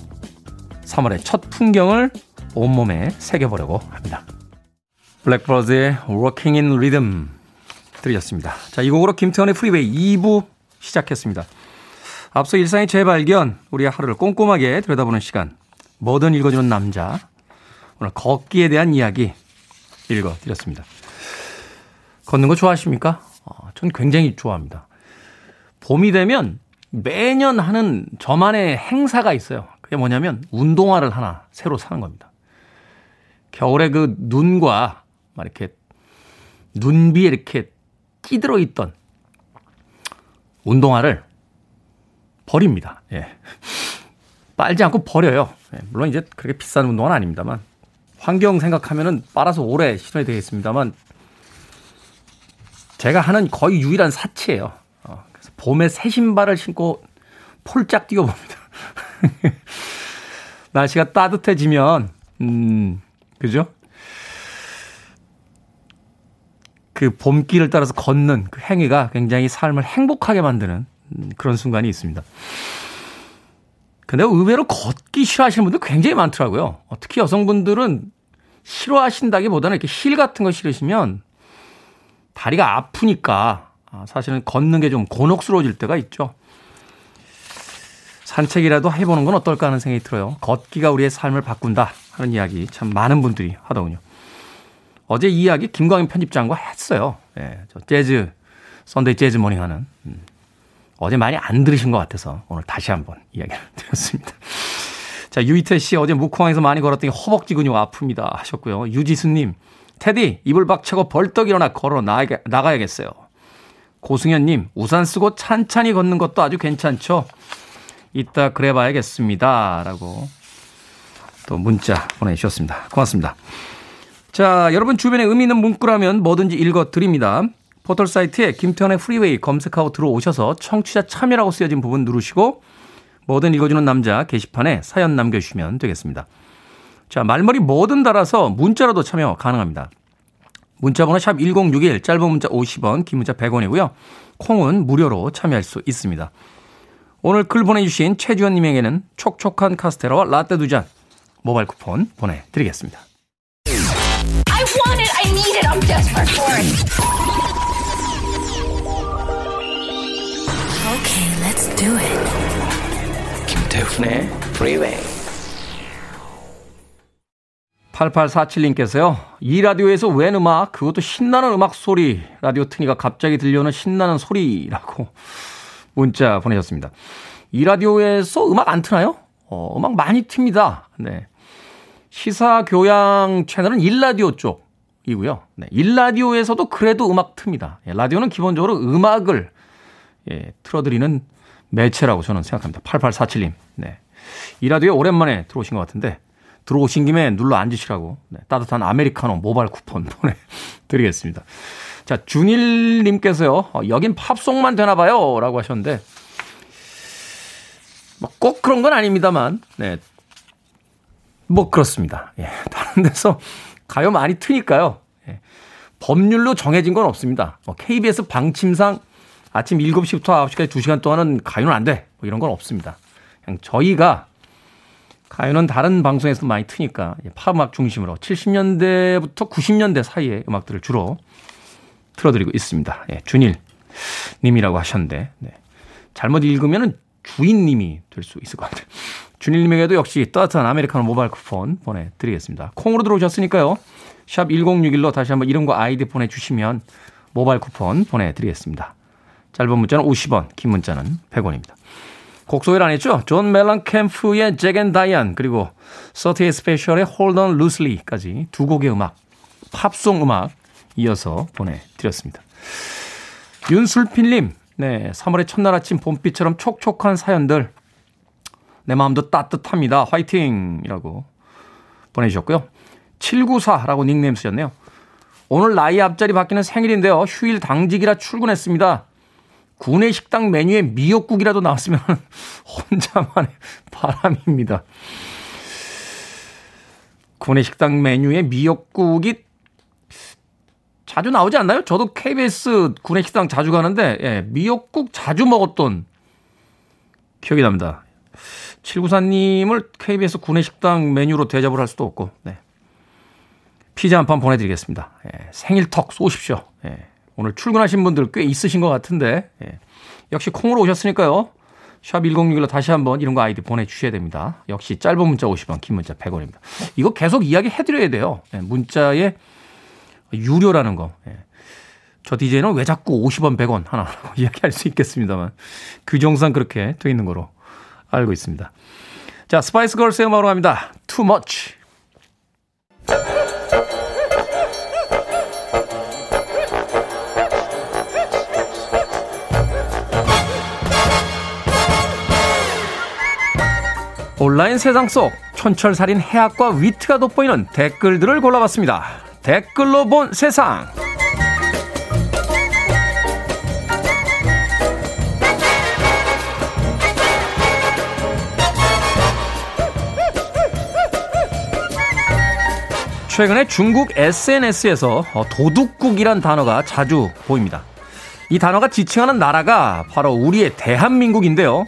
삼월의 첫 풍경을 온몸에 새겨보려고 합니다. 블랙버즈의 Walking in Rhythm 들으셨습니다. 자, 이 곡으로 김태원의 프리웨이 이 부 시작했습니다. 앞서 일상의 재발견, 우리의 하루를 꼼꼼하게 들여다보는 시간, 뭐든 읽어주는 남자, 오늘 걷기에 대한 이야기 읽어드렸습니다. 걷는 거 좋아하십니까? 어, 전 굉장히 좋아합니다. 봄이 되면 매년 하는 저만의 행사가 있어요. 그게 뭐냐면 운동화를 하나 새로 사는 겁니다. 겨울에 그 눈과 막 이렇게 눈비에 이렇게 끼들어 있던 운동화를 버립니다. 예. 빨지 않고 버려요. 예. 물론 이제 그렇게 비싼 운동화는 아닙니다만 환경 생각하면은 빨아서 오래 신어야 되겠습니다만 제가 하는 거의 유일한 사치예요. 어, 그래서 봄에 새 신발을 신고 폴짝 뛰어봅니다. 날씨가 따뜻해지면 음. 그죠? 그 봄길을 따라서 걷는 그 행위가 굉장히 삶을 행복하게 만드는 그런 순간이 있습니다. 근데 의외로 걷기 싫어하시는 분들 굉장히 많더라고요. 특히 여성분들은 싫어하신다기보다는 이렇게 힐 같은 거 싫으시면 다리가 아프니까 사실은 걷는 게 좀 곤혹스러워질 때가 있죠. 산책이라도 해보는 건 어떨까 하는 생각이 들어요. 걷기가 우리의 삶을 바꾼다 하는 이야기 참 많은 분들이 하더군요. 어제 이 이야기 김광현 편집장과 했어요. 예, 저 재즈, 썬데이 재즈 모닝 하는. 음, 어제 많이 안 들으신 것 같아서 오늘 다시 한번 이야기를 드렸습니다. 자, 유이태 씨, 어제 묵호항에서 많이 걸었더니 허벅지 근육 아픕니다 하셨고요. 유지수님, 테디, 이불 박차고 벌떡 일어나 걸어 나가, 나가야겠어요. 고승현님, 우산 쓰고 찬찬히 걷는 것도 아주 괜찮죠? 이따 그래 봐야겠습니다. 라고 또 문자 보내주셨습니다. 고맙습니다. 자, 여러분 주변에 의미 있는 문구라면 뭐든지 읽어드립니다. 포털사이트에 김태현의 프리웨이 검색하고 들어오셔서 청취자 참여라고 쓰여진 부분 누르시고 뭐든 읽어주는 남자 게시판에 사연 남겨주시면 되겠습니다. 자, 말머리 뭐든 달아서 문자로도 참여 가능합니다. 문자번호 샵 일공육일, 짧은 문자 오십 원, 긴 문자 백 원이고요. 콩은 무료로 참여할 수 있습니다. 오늘 글 보내주신 최주현님에게는 촉촉한 카스테라와 라떼 두 잔 모바일 쿠폰 보내드리겠습니다. I want it, I need it, I'm desperate for it. Okay, let's do it. 김태훈의 Freeway. 팔팔사칠님께서요. 이 라디오에서 웬 음악, 그것도 신나는 음악 소리, 라디오 트니가 갑자기 들려오는 신나는 소리라고 문자 보내셨습니다. 이 라디오에서 음악 안 트나요? 어, 음악 많이 틉니다. 네. 시사교양 채널은 일라디오 쪽이고요. 네, 일라디오에서도 그래도 음악 틉니다. 예, 라디오는 기본적으로 음악을 예, 틀어드리는 매체라고 저는 생각합니다. 팔팔사칠님. 네. 이 라디오에 오랜만에 들어오신 것 같은데 들어오신 김에 눌러 앉으시라고 네, 따뜻한 아메리카노 모바일 쿠폰 보내드리겠습니다. 자, 준일님께서요. 어, 여긴 팝송만 되나 봐요. 라고 하셨는데 꼭 그런 건 아닙니다만 네. 뭐 그렇습니다. 예, 다른 데서 가요 많이 트니까요. 예, 법률로 정해진 건 없습니다. 뭐 케이비에스 방침상 아침 일곱 시부터 아홉 시까지 두 시간 동안은 가요는 안 돼. 뭐 이런 건 없습니다. 그냥 저희가 가요는 다른 방송에서도 많이 트니까 예, 팝음악 중심으로 칠십 년대부터 구십 년대 사이의 음악들을 주로 틀어드리고 있습니다. 예, 준일님이라고 하셨는데 네. 잘못 읽으면 주인님이 될 수 있을 것 같아요. 준일님에게도 역시 따뜻한 아메리카노 모바일 쿠폰 보내드리겠습니다. 콩으로 들어오셨으니까요. 샵 일공육일로 다시 한번 이름과 아이디 보내주시면 모바일 쿠폰 보내드리겠습니다. 짧은 문자는 오십 원, 긴 문자는 백 원입니다. 곡 소개를 안 했죠? 존 멜랑캠프의 잭 앤 다이안 그리고 서티에이 스페셜의 Hold On Loosely까지 두 곡의 음악, 팝송 음악 이어서 보내드렸습니다. 윤술필님, 네, 삼월의 첫날 아침 봄비처럼 촉촉한 사연들 내 마음도 따뜻합니다. 화이팅이라고 보내주셨고요. 칠구사라고 닉네임 쓰셨네요. 오늘 나이 앞자리 바뀌는 생일인데요. 휴일 당직이라 출근했습니다. 구내 식당 메뉴에 미역국이라도 나왔으면 혼자만의 바람입니다. 구내 식당 메뉴에 미역국이 자주 나오지 않나요? 저도 케이비에스 구내 식당 자주 가는데 예, 미역국 자주 먹었던 기억이 납니다. 칠구사님을 케이비에스 구내식당 메뉴로 대접을 할 수도 없고 네. 피자 한 판 보내드리겠습니다. 예, 생일턱 쏘십시오. 예, 오늘 출근하신 분들 꽤 있으신 것 같은데 예, 역시 콩으로 오셨으니까요. 샵 일공육일로 다시 한번 이런 거 아이디 보내주셔야 됩니다. 역시 짧은 문자 오십 원, 긴 문자 백 원입니다. 이거 계속 이야기 해드려야 돼요. 예, 문자에 유료라는 거. 예. 저 디제이는 왜 자꾸 오십 원, 백 원 하나 이야기할 수 있겠습니다만 규정상 그렇게 돼 있는 거로 알고 있습니다. 자, 스파이스 걸스의 음악으로 갑니다. Too much. 온라인 세상 속 촌철살인 해학과 위트가 돋보이는 댓글들을 골라봤습니다. 댓글로 본 세상. 최근에 중국 에스엔에스에서 도둑국이란 단어가 자주 보입니다. 이 단어가 지칭하는 나라가 바로 우리의 대한민국인데요.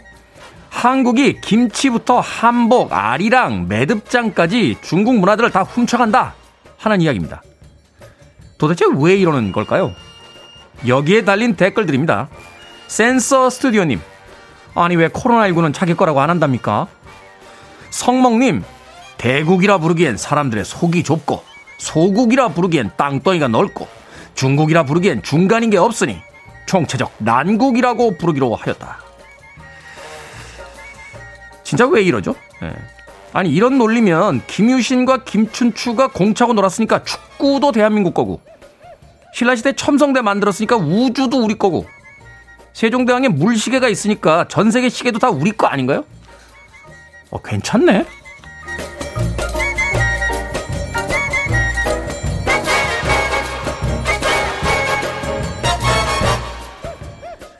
한국이 김치부터 한복, 아리랑, 매듭장까지 중국 문화들을 다 훔쳐간다 하는 이야기입니다. 도대체 왜 이러는 걸까요? 여기에 달린 댓글들입니다. 센서 스튜디오님, 아니 왜 코로나십구는 자기 거라고 안 한답니까? 성몽님, 대국이라 부르기엔 사람들의 속이 좁고, 소국이라 부르기엔 땅덩이가 넓고, 중국이라 부르기엔 중간인 게 없으니 총체적 난국이라고 부르기로 하였다. 진짜 왜 이러죠? 네. 아니 이런 논리면 김유신과 김춘추가 공차고 놀았으니까 축구도 대한민국 거고, 신라시대 첨성대 만들었으니까 우주도 우리 거고, 세종대왕에 물시계가 있으니까 전세계 시계도 다 우리 거 아닌가요? 어, 괜찮네.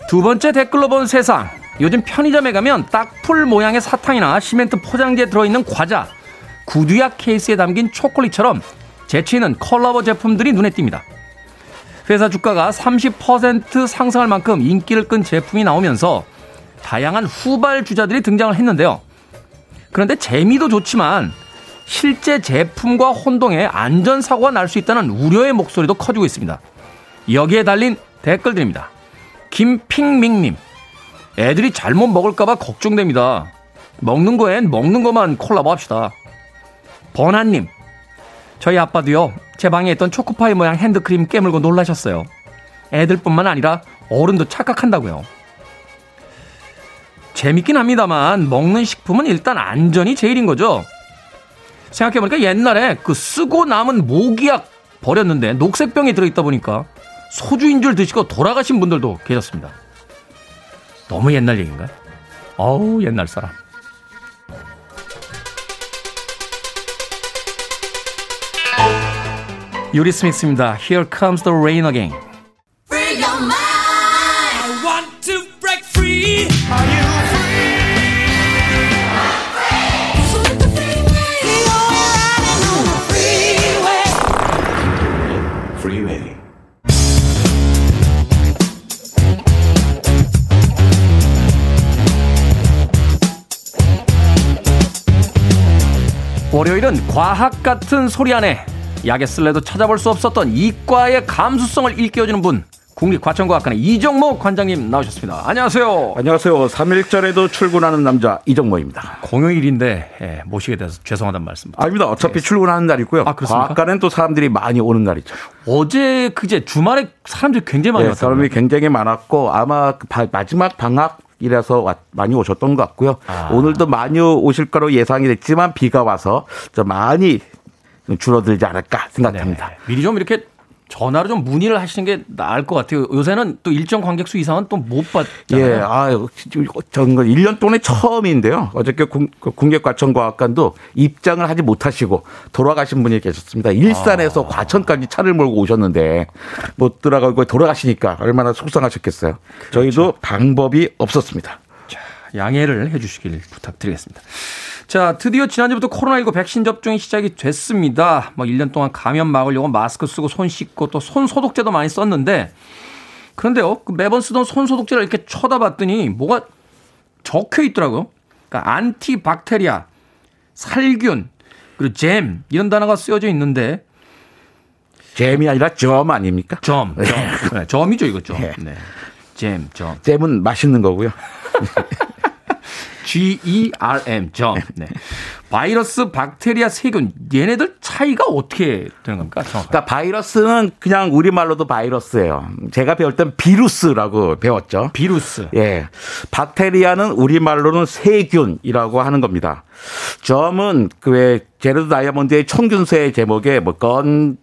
두 번째 댓글로 본 세상. 요즘 편의점에 가면 딱풀 모양의 사탕이나 시멘트 포장지에 들어있는 과자, 구두약 케이스에 담긴 초콜릿처럼 재치있는 컬러버 제품들이 눈에 띕니다. 회사 주가가 삼십 퍼센트 상승할 만큼 인기를 끈 제품이 나오면서 다양한 후발주자들이 등장을 했는데요. 그런데 재미도 좋지만 실제 제품과 혼동해 안전사고가 날 수 있다는 우려의 목소리도 커지고 있습니다. 여기에 달린 댓글들입니다. 김핑밍님, 애들이 잘못 먹을까봐 걱정됩니다. 먹는 거엔 먹는 것만 콜라보 합시다. 번한님, 저희 아빠도요, 제 방에 있던 초코파이 모양 핸드크림 깨물고 놀라셨어요. 애들뿐만 아니라 어른도 착각한다고요. 재밌긴 합니다만 먹는 식품은 일단 안전이 제일인 거죠. 생각해보니까 옛날에 그 쓰고 남은 모기약 버렸는데 녹색병에 들어있다 보니까 소주인 줄 드시고 돌아가신 분들도 계셨습니다. 너무 옛날 얘기인가? 어우, 옛날 사람. 유리 스미스입니다. Here comes the rain again. Free your mind. I want to break free. Are you free? I'm free. I'm free. You're riding on the freeway. Freeway. 월요일은 과학 같은 소리 안에 약의 쓸래도 찾아볼 수 없었던 이과의 감수성을 일깨워주는 분, 국립과천과학관의 이정모 관장님 나오셨습니다. 안녕하세요. 안녕하세요. 삼일절에도 출근하는 남자 이정모입니다. 공휴일인데 예, 모시게 돼서 죄송하단 말씀입니다. 아닙니다. 어차피 예. 출근하는 날이고요. 아, 과학관엔 또 사람들이 많이 오는 날이죠. 어제 그제 주말에 사람들이 굉장히 많이 예, 왔어요. 사람이 굉장히 많았고 아마 바, 마지막 방학 이라서 와, 많이 오셨던 것 같고요. 아. 오늘도 많이 오실 거로 예상이 됐지만 비가 와서 좀 많이 줄어들지 않을까 생각합니다. 네. 미리 좀 이렇게 전화로 좀 문의를 하시는 게 나을 것 같아요. 요새는 또 일정 관객 수 이상은 또 못 받잖아요. 예, 아, 저는 일 년 동안에 처음인데요. 어저께 국립과천과학관도 입장을 하지 못하시고 돌아가신 분이 계셨습니다. 일산에서 아. 과천까지 차를 몰고 오셨는데 못 들어가고 돌아가시니까 얼마나 속상하셨겠어요. 그렇죠. 저희도 방법이 없었습니다. 자, 양해를 해 주시길 부탁드리겠습니다. 자, 드디어 지난주부터 코로나십구 백신 접종이 시작이 됐습니다. 뭐 일 년 동안 감염 막으려고 마스크 쓰고 손 씻고 또 손 소독제도 많이 썼는데, 그런데요, 매번 쓰던 손 소독제를 이렇게 쳐다봤더니 뭐가 적혀 있더라고요. 그러니까 안티박테리아, 살균, 그리고 잼 이런 단어가 쓰여져 있는데, 잼이 아니라 점 아닙니까? 점, 점. 네, 점이죠 이거 점. 네. 네. 잼, 점. 잼은 맛있는 거고요. 점. 네. 바이러스, 박테리아, 세균 얘네들 차이가 어떻게 되는 겁니까? 정확하게. 그러니까 바이러스는 그냥 우리말로도 바이러스예요. 제가 배울 땐 비루스라고 배웠죠. 비루스. 예. 박테리아는 우리말로는 세균이라고 하는 겁니다. 점은 그 왜 제르드 다이아몬드의 청균세 제목에 뭐 건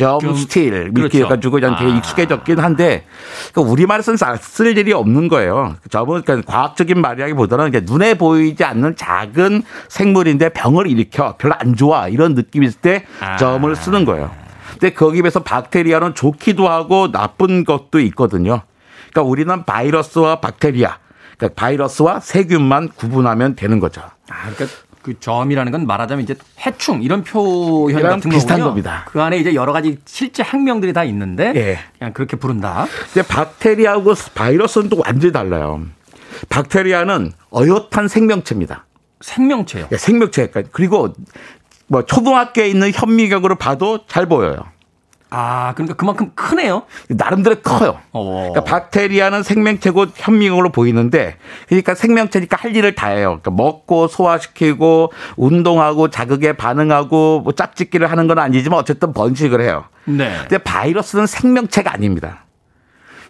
점 스틸 이렇게 해가지고 그냥 되게 익숙해졌긴 한데, 그러니까 우리말에서는 쓸 일이 없는 거예요. 점은 그러니까 과학적인 말이라기보다는 그러니까 눈에 보이지 않는 작은 생물인데 병을 일으켜 별로 안 좋아 이런 느낌이 있을 때 아. 점을 쓰는 거예요. 근데 거기에 비해서 박테리아는 좋기도 하고 나쁜 것도 있거든요. 그러니까 우리는 바이러스와 박테리아, 그러니까 바이러스와 세균만 구분하면 되는 거죠. 아, 그러니까 그 점이라는 건 말하자면 이제 해충 이런 표현 같은 비슷한 거군요. 겁니다. 그 안에 이제 여러 가지 실제 학명들이 다 있는데 예. 그냥 그렇게 부른다. 근데 박테리아하고 바이러스는 또 완전히 달라요. 박테리아는 어엿한 생명체입니다. 생명체요? 예, 생명체까지. 그리고 뭐 초등학교에 있는 현미경으로 봐도 잘 보여요. 아, 그러니까 그만큼 크네요. 나름대로 커요. 그러니까 박테리아는 생명체고 현미경으로 보이는데, 그러니까 생명체니까 할 일을 다 해요. 그러니까 먹고 소화시키고 운동하고 자극에 반응하고 뭐 짝짓기를 하는 건 아니지만 어쨌든 번식을 해요. 네. 근데 바이러스는 생명체가 아닙니다.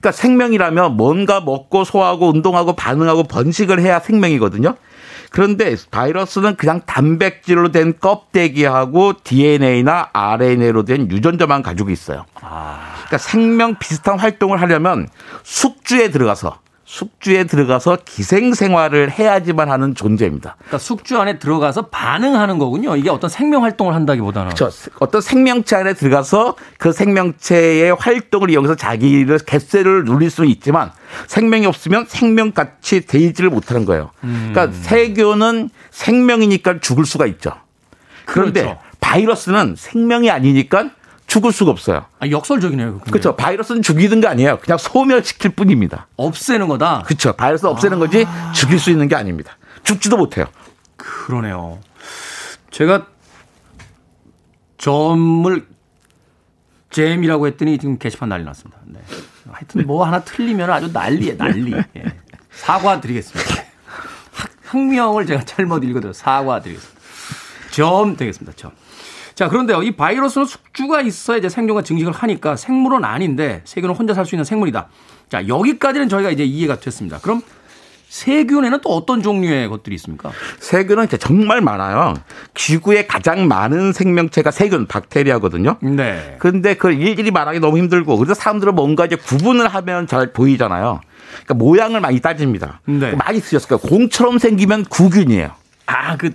그러니까 생명이라면 뭔가 먹고 소화하고 운동하고 반응하고 번식을 해야 생명이거든요. 그런데 바이러스는 그냥 단백질로 된 껍데기하고 디엔에이나 알엔에이로 된 유전자만 가지고 있어요. 그러니까 생명 비슷한 활동을 하려면 숙주에 들어가서 숙주에 들어가서 기생생활을 해야지만 하는 존재입니다. 그러니까 숙주 안에 들어가서 반응하는 거군요. 이게 어떤 생명활동을 한다기보다는. 그렇죠. 어떤 생명체 안에 들어가서 그 생명체의 활동을 이용해서 자기를 갯세를 누릴 수는 있지만 생명이 없으면 생명같이 되지를 못하는 거예요. 음. 그러니까 세균은 생명이니까 죽을 수가 있죠. 그런데 그렇죠. 바이러스는 생명이 아니니까 죽을 수가 없어요. 아, 역설적이네요. 근데. 그렇죠. 바이러스는 죽이는 거 아니에요. 그냥 소멸시킬 뿐입니다. 없애는 거다. 그렇죠. 바이러스 없애는 아... 거지 죽일 수 있는 게 아닙니다. 죽지도 못해요. 그러네요. 제가 점을 잼이라고 했더니 지금 게시판 난리 났습니다. 네. 하여튼 뭐 하나 틀리면 아주 난리예요. 난리. 예. 사과 드리겠습니다. 학명을 제가 잘못 읽어드려요. 사과 드리겠습니다. 점 되겠습니다. 점. 자, 그런데요. 이 바이러스는 숙주가 있어야 이제 생존과 증식을 하니까 생물은 아닌데 세균은 혼자 살 수 있는 생물이다. 자, 여기까지는 저희가 이제 이해가 됐습니다. 그럼 세균에는 또 어떤 종류의 것들이 있습니까? 세균은 이제 정말 많아요. 지구에 가장 많은 생명체가 세균, 박테리아거든요. 네. 그런데 그걸 일일이 말하기 너무 힘들고, 그래서 사람들은 뭔가 이제 구분을 하면 잘 보이잖아요. 그러니까 모양을 많이 따집니다. 네. 많이 쓰셨을 거예요. 공처럼 생기면 구균이에요. 아, 그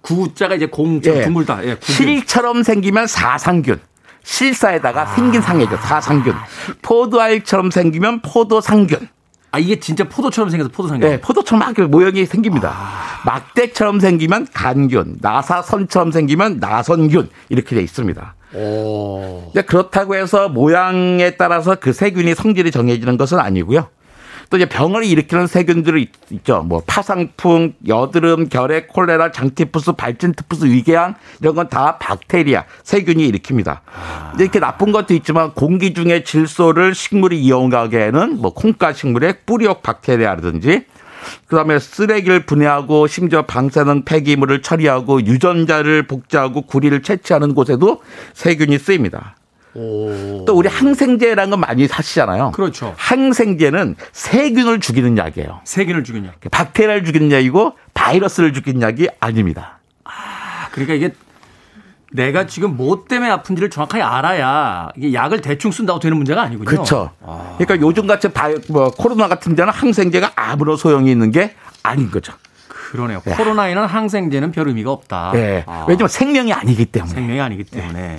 구자가 이제 공처럼 예. 두물다. 예, 실처럼 생기면 사상균. 실사에다가 아. 생긴 상이죠. 사상균. 포도알처럼 생기면 포도상균. 아, 이게 진짜 포도처럼 생겨서 포도상균. 예, 포도처럼 막 모양이 생깁니다. 아. 막대처럼 생기면 간균. 나사선처럼 생기면 나선균. 이렇게 돼 있습니다. 오. 그렇다고 해서 모양에 따라서 그 세균이 성질이 정해지는 것은 아니고요. 또 이제 병을 일으키는 세균들이 있죠. 뭐 파상풍, 여드름, 결핵, 콜레라, 장티푸스, 발진티푸스, 위궤양 이런 건 다 박테리아, 세균이 일으킵니다. 아. 이렇게 나쁜 것도 있지만 공기 중에 질소를 식물이 이용하기에는 뭐 콩가 식물의 뿌리옥 박테리아라든지 그다음에 쓰레기를 분해하고 심지어 방사능 폐기물을 처리하고 유전자를 복제하고 구리를 채취하는 곳에도 세균이 쓰입니다. 오. 또 우리 항생제라는 건 많이 사시잖아요. 그렇죠. 항생제는 세균을 죽이는 약이에요. 세균을 죽이는 약. 박테리아를 죽이는 약이고 바이러스를 죽이는 약이 아닙니다. 아, 그러니까 이게 내가 지금 뭐 때문에 아픈지를 정확하게 알아야 이게 약을 대충 쓴다고 되는 문제가 아니군요. 그렇죠. 아. 그러니까 요즘같이 바이, 뭐 코로나 같은 데는 항생제가 아무런 소용이 있는 게 아닌 거죠. 그러네요. 네. 코로나에는 항생제는 별 의미가 없다. 네. 아. 왜냐하면 생명이 아니기 때문에. 생명이 아니기 때문에. 네.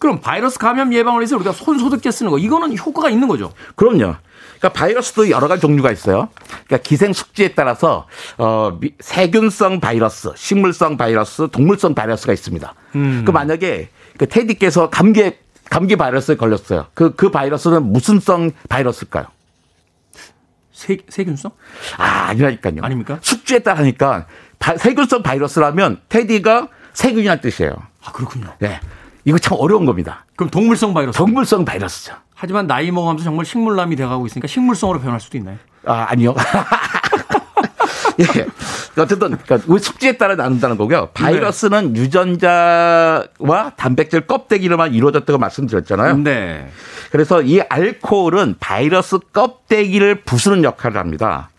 그럼 바이러스 감염 예방을 위해서 우리가 손 소독제 쓰는 거 이거는 효과가 있는 거죠? 그럼요. 그러니까 바이러스도 여러 가지 종류가 있어요. 그러니까 기생 숙주에 따라서 어, 세균성 바이러스, 식물성 바이러스, 동물성 바이러스가 있습니다. 음. 그 만약에 그 테디께서 감기 감기 바이러스에 걸렸어요. 그, 그 바이러스는 무슨 성 바이러스일까요? 세, 세균성? 아, 아니라니까요. 아닙니까? 숙주에 따라니까 바, 세균성 바이러스라면 테디가 세균이란 뜻이에요. 아, 그렇군요. 네. 이거 참 어려운 겁니다. 그럼 동물성 바이러스? 동물성 바이러스죠. 하지만 나이 먹으면서 정말 식물남이 돼가고 있으니까 식물성으로 변할 수도 있나요? 아, 아니요. 예. 어쨌든 그러니까 숙주에 따라 나눈다는 거고요. 바이러스는 네. 유전자와 단백질 껍데기로만 이루어졌다고 말씀드렸잖아요. 네. 그래서 이 알코올은 바이러스 껍데기를 부수는 역할을 합니다.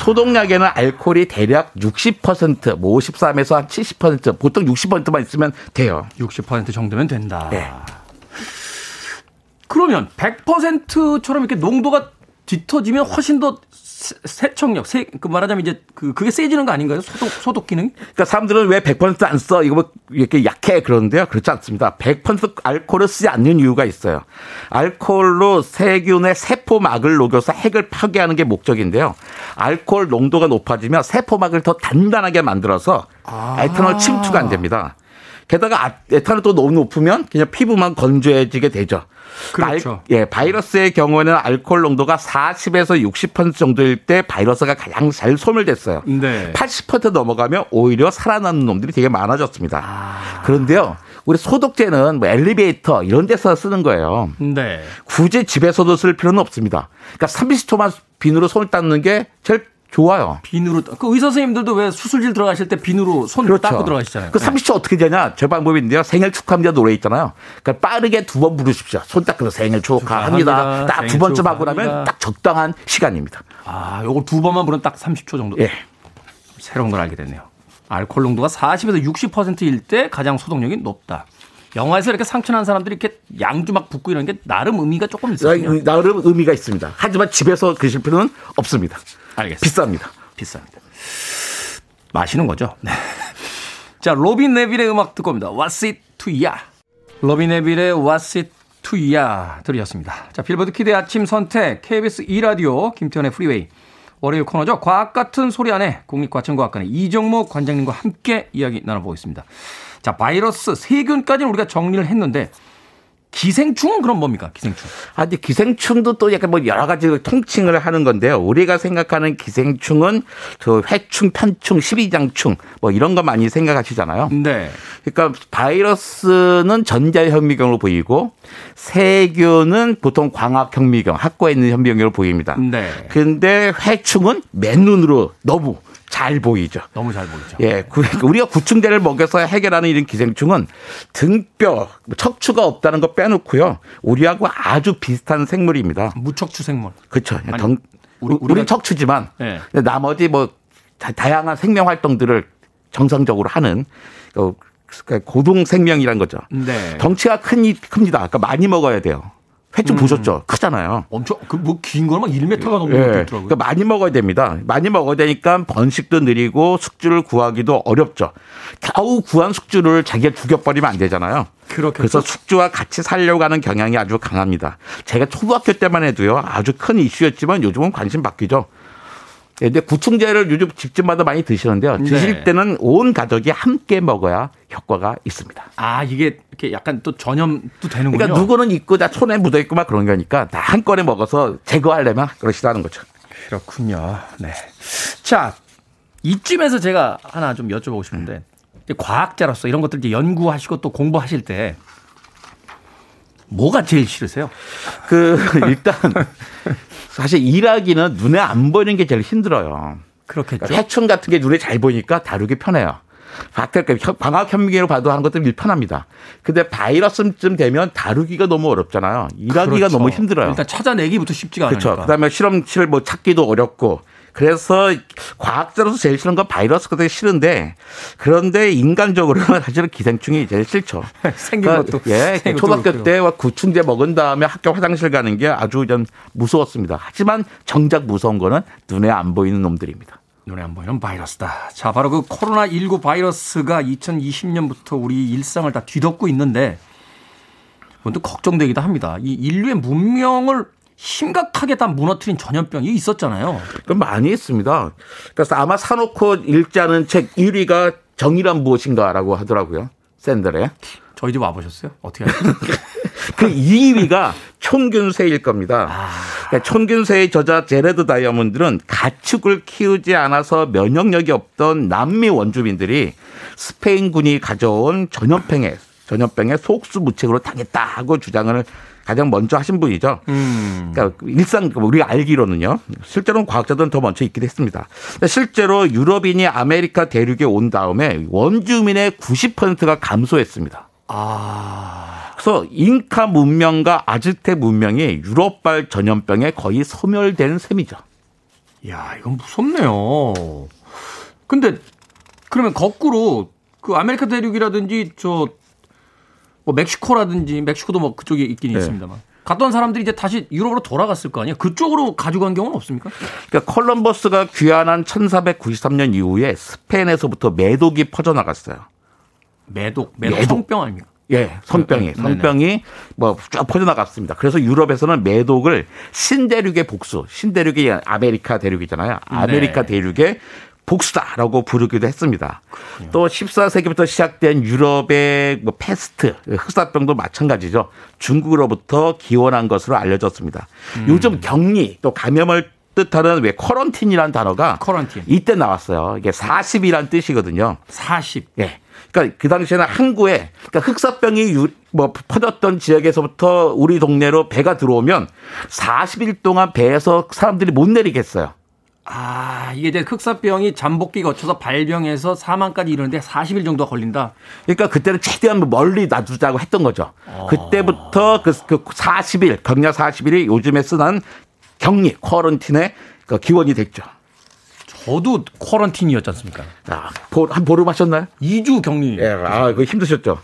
소독약에는 알코올이 대략 육십 퍼센트, 뭐 오십삼에서 한 칠십 퍼센트, 보통 육십 퍼센트만 있으면 돼요. 육십 퍼센트 정도면 된다. 네. 그러면 백 퍼센트처럼 이렇게 농도가 뒤터지면 훨씬 더 세척력, 세, 그 말하자면 이제 그, 그게 세지는 거 아닌가요? 소독, 소독 기능? 그러니까 사람들은 왜 백 퍼센트 안 써? 이거 뭐 이렇게 약해 그러는데요. 그렇지 않습니다. 백 퍼센트 알코올을 쓰지 않는 이유가 있어요. 알코올로 세균의 세포막을 녹여서 핵을 파괴하는 게 목적인데요. 알코올 농도가 높아지면 세포막을 더 단단하게 만들어서 아. 에탄올 침투가 안 됩니다. 게다가 에탄올이 또 너무 높으면 그냥 피부만 건조해지게 되죠. 그렇죠. 알, 예, 바이러스의 경우에는 알코올 농도가 사십에서 육십 퍼센트 정도일 때 바이러스가 가장 잘 소멸됐어요. 네. 팔십 퍼센트 넘어가면 오히려 살아남는 놈들이 되게 많아졌습니다. 아. 그런데요, 우리 소독제는 뭐 엘리베이터 이런 데서 쓰는 거예요. 네. 굳이 집에서도 쓸 필요는 없습니다. 그러니까 삼십 초만 비누로 손을 닦는 게 제일 좋아요. 비누로. 그 의사 선생님들도 왜 수술실 들어가실 때 비누로 손 그렇죠. 닦고 들어가시잖아요. 그 삼십 초 어떻게 되냐? 제 방법이 있는데요. 생일 축하합니다 노래 있잖아요. 그러니까 빠르게 두 번 부르십시오. 손 닦으면서 생일 축하합니다. 딱 두 번쯤 하고 나면 딱 적당한 시간입니다. 아, 요거 두 번만 부르면 딱 삼십 초 정도. 예. 새로운 걸 알게 됐네요. 알코올 농도가 사십에서 육십 퍼센트일 때 가장 소독력이 높다. 영화에서 이렇게 상처 난 사람들이 이렇게 양주 막 붓고 이런 게 나름 의미가 조금 있어요. 나름 의미가 있습니다. 하지만 집에서 드실 필요는 없습니다. 알겠습니다. 비쌉니다. 비쌉니다. 마시는 거죠. 네. 자, 로빈 네빌의 음악 듣고 옵니다. What's it to ya? 로빈 네빌의 What's it to ya? 들으셨습니다. 자, 빌보드 키드의 아침 선택, 케이비에스 이 라디오, 김태현의 프리웨이. 월요일 코너죠. 과학 같은 소리 안에 국립과천과학관의 이정모 관장님과 함께 이야기 나눠보고 있습니다. 자, 바이러스, 세균까지는 우리가 정리를 했는데 기생충은 그럼 뭡니까? 기생충. 아, 근데 기생충도 또 약간 뭐 여러 가지 통칭을 하는 건데요. 우리가 생각하는 기생충은 저 회충, 편충, 십이장충 뭐 이런 거 많이 생각하시잖아요. 네. 그러니까 바이러스는 전자현미경으로 보이고 세균은 보통 광학현미경, 학과에 있는 현미경으로 보입니다. 네. 근데 회충은 맨눈으로 너무 잘 보이죠. 너무 잘 보이죠. 예, 우리가 구충제를 먹여서 해결하는 이런 기생충은 등뼈, 척추가 없다는 거 빼놓고요. 우리하고 아주 비슷한 생물입니다. 무척추 생물. 그렇죠. 우리, 우리는 척추지만 네. 나머지 뭐 다양한 생명 활동들을 정상적으로 하는 고동 생명이란 거죠. 네. 덩치가 큰, 큽니다. 그러니까 많이 먹어야 돼요. 회충 음. 보셨죠? 크잖아요. 엄청 그 뭐 긴 거는 막 일 미터가 넘는 예. 것도 있더라고요. 그러니까 많이 먹어야 됩니다. 많이 먹어야 되니까 번식도 느리고 숙주를 구하기도 어렵죠. 겨우 구한 숙주를 자기가 죽여버리면 안 되잖아요. 그렇겠죠. 그래서 숙주와 같이 살려고 하는 경향이 아주 강합니다. 제가 초등학교 때만 해도요 아주 큰 이슈였지만 요즘은 관심 바뀌죠. 근데 구충제를 요즘 집집마다 많이 드시는데요. 드실 때는 온 가족이 함께 먹어야 효과가 있습니다. 아, 이게 이렇게 약간 또 전염도 되는군요. 그러니까 누구는 있고 다 손에 묻어 있고 막 그런 거니까 다 한 건에 먹어서 제거하려면 그러시다는 거죠. 그렇군요. 네. 자, 이쯤에서 제가 하나 좀 여쭤보고 싶은데 음. 과학자로서 이런 것들 이제 연구하시고 또 공부하실 때 뭐가 제일 싫으세요? 그 일단 사실 일하기는 눈에 안 보이는 게 제일 힘들어요. 그렇겠죠. 그러니까 해충 같은 게 눈에 잘 보이니까 다루기 편해요. 광학현미경으로 봐도 하는 것들은 일편합니다. 근데 바이러스쯤 되면 다루기가 너무 어렵잖아요. 일하기가 그렇죠. 너무 힘들어요. 일단 찾아내기부터 쉽지가 않아요. 그렇죠. 그다음에 실험실 뭐 찾기도 어렵고. 그래서 과학자로서 제일 싫은 건 바이러스가 되게 싫은데 그런데 인간적으로는 사실은 기생충이 제일 싫죠. 생긴 것도. 예, 생긴 초등학교 것도 때 구충제 먹은 다음에 학교 화장실 가는 게 아주 좀 무서웠습니다. 하지만 정작 무서운 거는 눈에 안 보이는 놈들입니다. 눈에 안 보이는 바이러스다. 자, 바로 그 코로나십구 바이러스가 이천이십 년부터 우리 일상을 다 뒤덮고 있는데 먼저 걱정되기도 합니다. 이 인류의 문명을 심각하게 다 무너뜨린 전염병이 있었잖아요. 그럼 많이 있습니다. 그래서 아마 사놓고 읽지 않은 책 일 위가 정의란 무엇인가라고 하더라고요. 샌들의. 저희 집 와보셨어요? 어떻게 하셨어요? 그 이 위가 촌균새일 겁니다. 아... 그러니까 촌균새의 저자 제레드 다이아몬드는 가축을 키우지 않아서 면역력이 없던 남미 원주민들이 스페인군이 가져온 전염병에 전염병에 속수무책으로 당했다고 주장을 가장 먼저 하신 분이죠. 음. 그러니까 일상 우리가 알기로는요. 실제로는 과학자들은 더 먼저 있기도 했습니다. 실제로 유럽인이 아메리카 대륙에 온 다음에 원주민의 구십 퍼센트가 감소했습니다. 아. 그래서 잉카 문명과 아즈텍 문명이 유럽발 전염병에 거의 소멸된 셈이죠. 이야, 이건 무섭네요. 근데 그러면 거꾸로 그 아메리카 대륙이라든지 저 뭐 멕시코라든지 멕시코도 뭐 그쪽에 있긴 네. 있습니다만 갔던 사람들이 이제 다시 유럽으로 돌아갔을 거 아니에요? 그쪽으로 가져간 경우는 없습니까? 그러니까 콜럼버스가 귀환한 천사백구십삼 년 이후에 스페인에서부터 매독이 퍼져나갔어요. 매독, 매독, 매독. 성병 아닙니까? 예, 선병이, 선병이 뭐 쭉 퍼져나갔습니다. 그래서 유럽에서는 매독을 신대륙의 복수, 신대륙이 아메리카 대륙이잖아요. 아메리카 네. 대륙의 복수다라고 부르기도 했습니다. 그렇군요. 또 십사 세기부터 시작된 유럽의 뭐 패스트, 흑사병도 마찬가지죠. 중국으로부터 기원한 것으로 알려졌습니다. 음. 요즘 격리, 또 감염을 뜻하는 왜 쿼런틴이라는 단어가 쿼런틴. 이때 나왔어요. 이게 사십이란 뜻이거든요. 사십. 예. 그러니까 그 당시에는 항구에 그러니까 흑사병이 유, 뭐 퍼졌던 지역에서부터 우리 동네로 배가 들어오면 사십 일 동안 배에서 사람들이 못 내리겠어요. 아, 이게 이제 흑사병이 잠복기 거쳐서 발병해서 사망까지 이르는데 사십 일 정도가 걸린다. 그러니까 그때는 최대한 멀리 놔두자고 했던 거죠. 어. 그때부터 그, 그 사십 일, 격려 사십 일이 요즘에 쓰는 격리, 쿼런틴의 그 기원이 됐죠. 저도 쿼런틴이었지 않습니까? 아, 한 보름 하셨나요? 이 주 격리. 예, 아, 그거 힘드셨죠?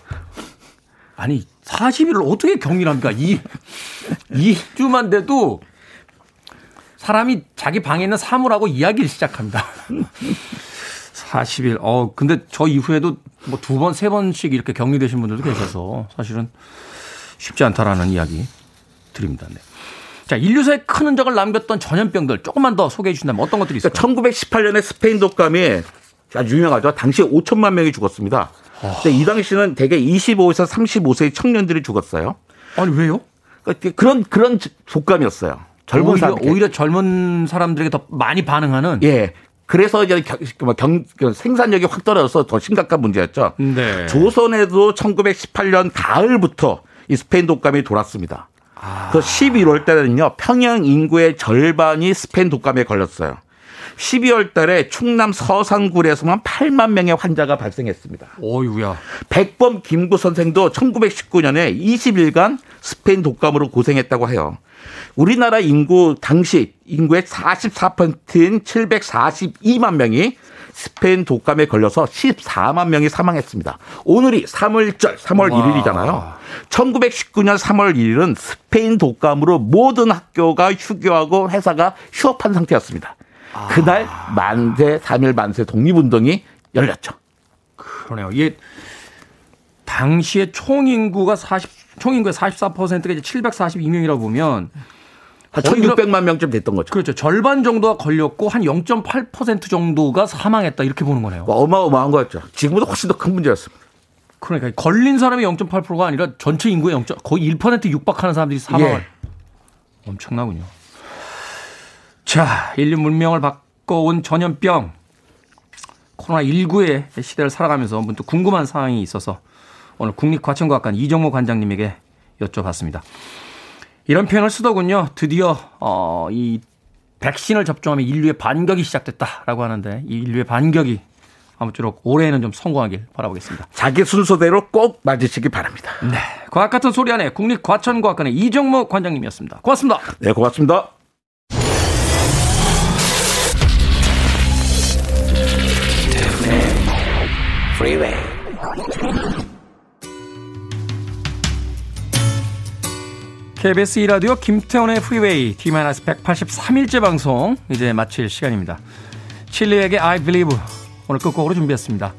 아니, 사십 일을 어떻게 격리를 합니까? 이, 이 주만 돼도 사람이 자기 방에 있는 사물하고 이야기를 시작합니다. 사십 일. 어, 근데 저 이후에도 뭐 두 번, 세 번씩 이렇게 격리되신 분들도 계셔서 사실은 쉽지 않다라는 이야기 드립니다. 네. 자, 인류사에 큰 흔적을 남겼던 전염병들 조금만 더 소개해 주신다면 어떤 것들이 있어요? 그러니까 천구백십팔 년에 스페인 독감이 아주 유명하죠. 당시 오천만 명이 죽었습니다. 어... 근데 이 당시는 대개 이십오에서 삼십오 세 청년들이 죽었어요. 아니 왜요? 그러니까 그런 그런 독감이었어요. 젊은 오히려, 사람 오히려 젊은 사람들에게 더 많이 반응하는. 예. 그래서 이제 경, 경, 생산력이 확 떨어져서 더 심각한 문제였죠. 네. 조선에도 천구백십팔 년 가을부터 이 스페인 독감이 돌았습니다. 그 십일월 달에는요, 평양 인구의 절반이 스페인 독감에 걸렸어요. 십이월 달에 충남 서산굴에서만 팔만 명의 환자가 발생했습니다. 어이구야. 백범 김구 선생도 천구백십구 년에 이십 일간 스페인 독감으로 고생했다고 해요. 우리나라 인구, 당시 인구의 사십사 퍼센트인 칠백사십이만 명이 스페인 독감에 걸려서 십사만 명이 사망했습니다. 오늘이 삼월절, 삼월 와. 일 일이잖아요. 천구백십구 년 삼월 일 일은 스페인 독감으로 모든 학교가 휴교하고 회사가 휴업한 상태였습니다. 아. 그날 만세, 삼 일 만세 독립운동이 열렸죠. 그러네요. 이게 당시에 총인구가 사십, 총인구의 사십사 퍼센트가 이제 칠백사십이 명이라고 보면 천육백만 명쯤 됐던 거죠. 그렇죠. 절반 정도가 걸렸고 한 영 점 팔 퍼센트 정도가 사망했다 이렇게 보는 거네요. 어마어마한 거였죠. 지금보다 훨씬 더 큰 문제였습니다. 그러니까 걸린 사람의 영 점 팔 퍼센트가 아니라 전체 인구의 영. 거의 일 퍼센트 육박하는 사람들이 사망을. 예. 엄청나군요. 자, 인류 문명을 바꿔온 전염병. 코로나십구의 시대를 살아가면서 문득 궁금한 사항이 있어서 오늘 국립과천과학관 이정모 관장님에게 여쭤봤습니다. 이런 표현을 쓰더군요. 드디어 어, 이 백신을 접종하면 인류의 반격이 시작됐다라고 하는데 이 인류의 반격이 아무쪼록 올해는 좀 성공하길 바라보겠습니다. 자기 순서대로 꼭 맞으시기 바랍니다. 네, 과학 같은 소리 안에 국립과천과학관의 이정모 관장님이었습니다. 고맙습니다. 네, 고맙습니다. 케이비에스 이 라디오 김태원의 프리웨이 디 백팔십삼 일째 방송 이제 마칠 시간입니다. 칠리에게 I Believe 오늘 끝곡으로 준비했습니다.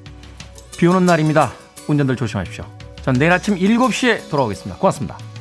비오는 날입니다. 운전들 조심하십시오. 전 내일 아침 일곱 시에 돌아오겠습니다. 고맙습니다.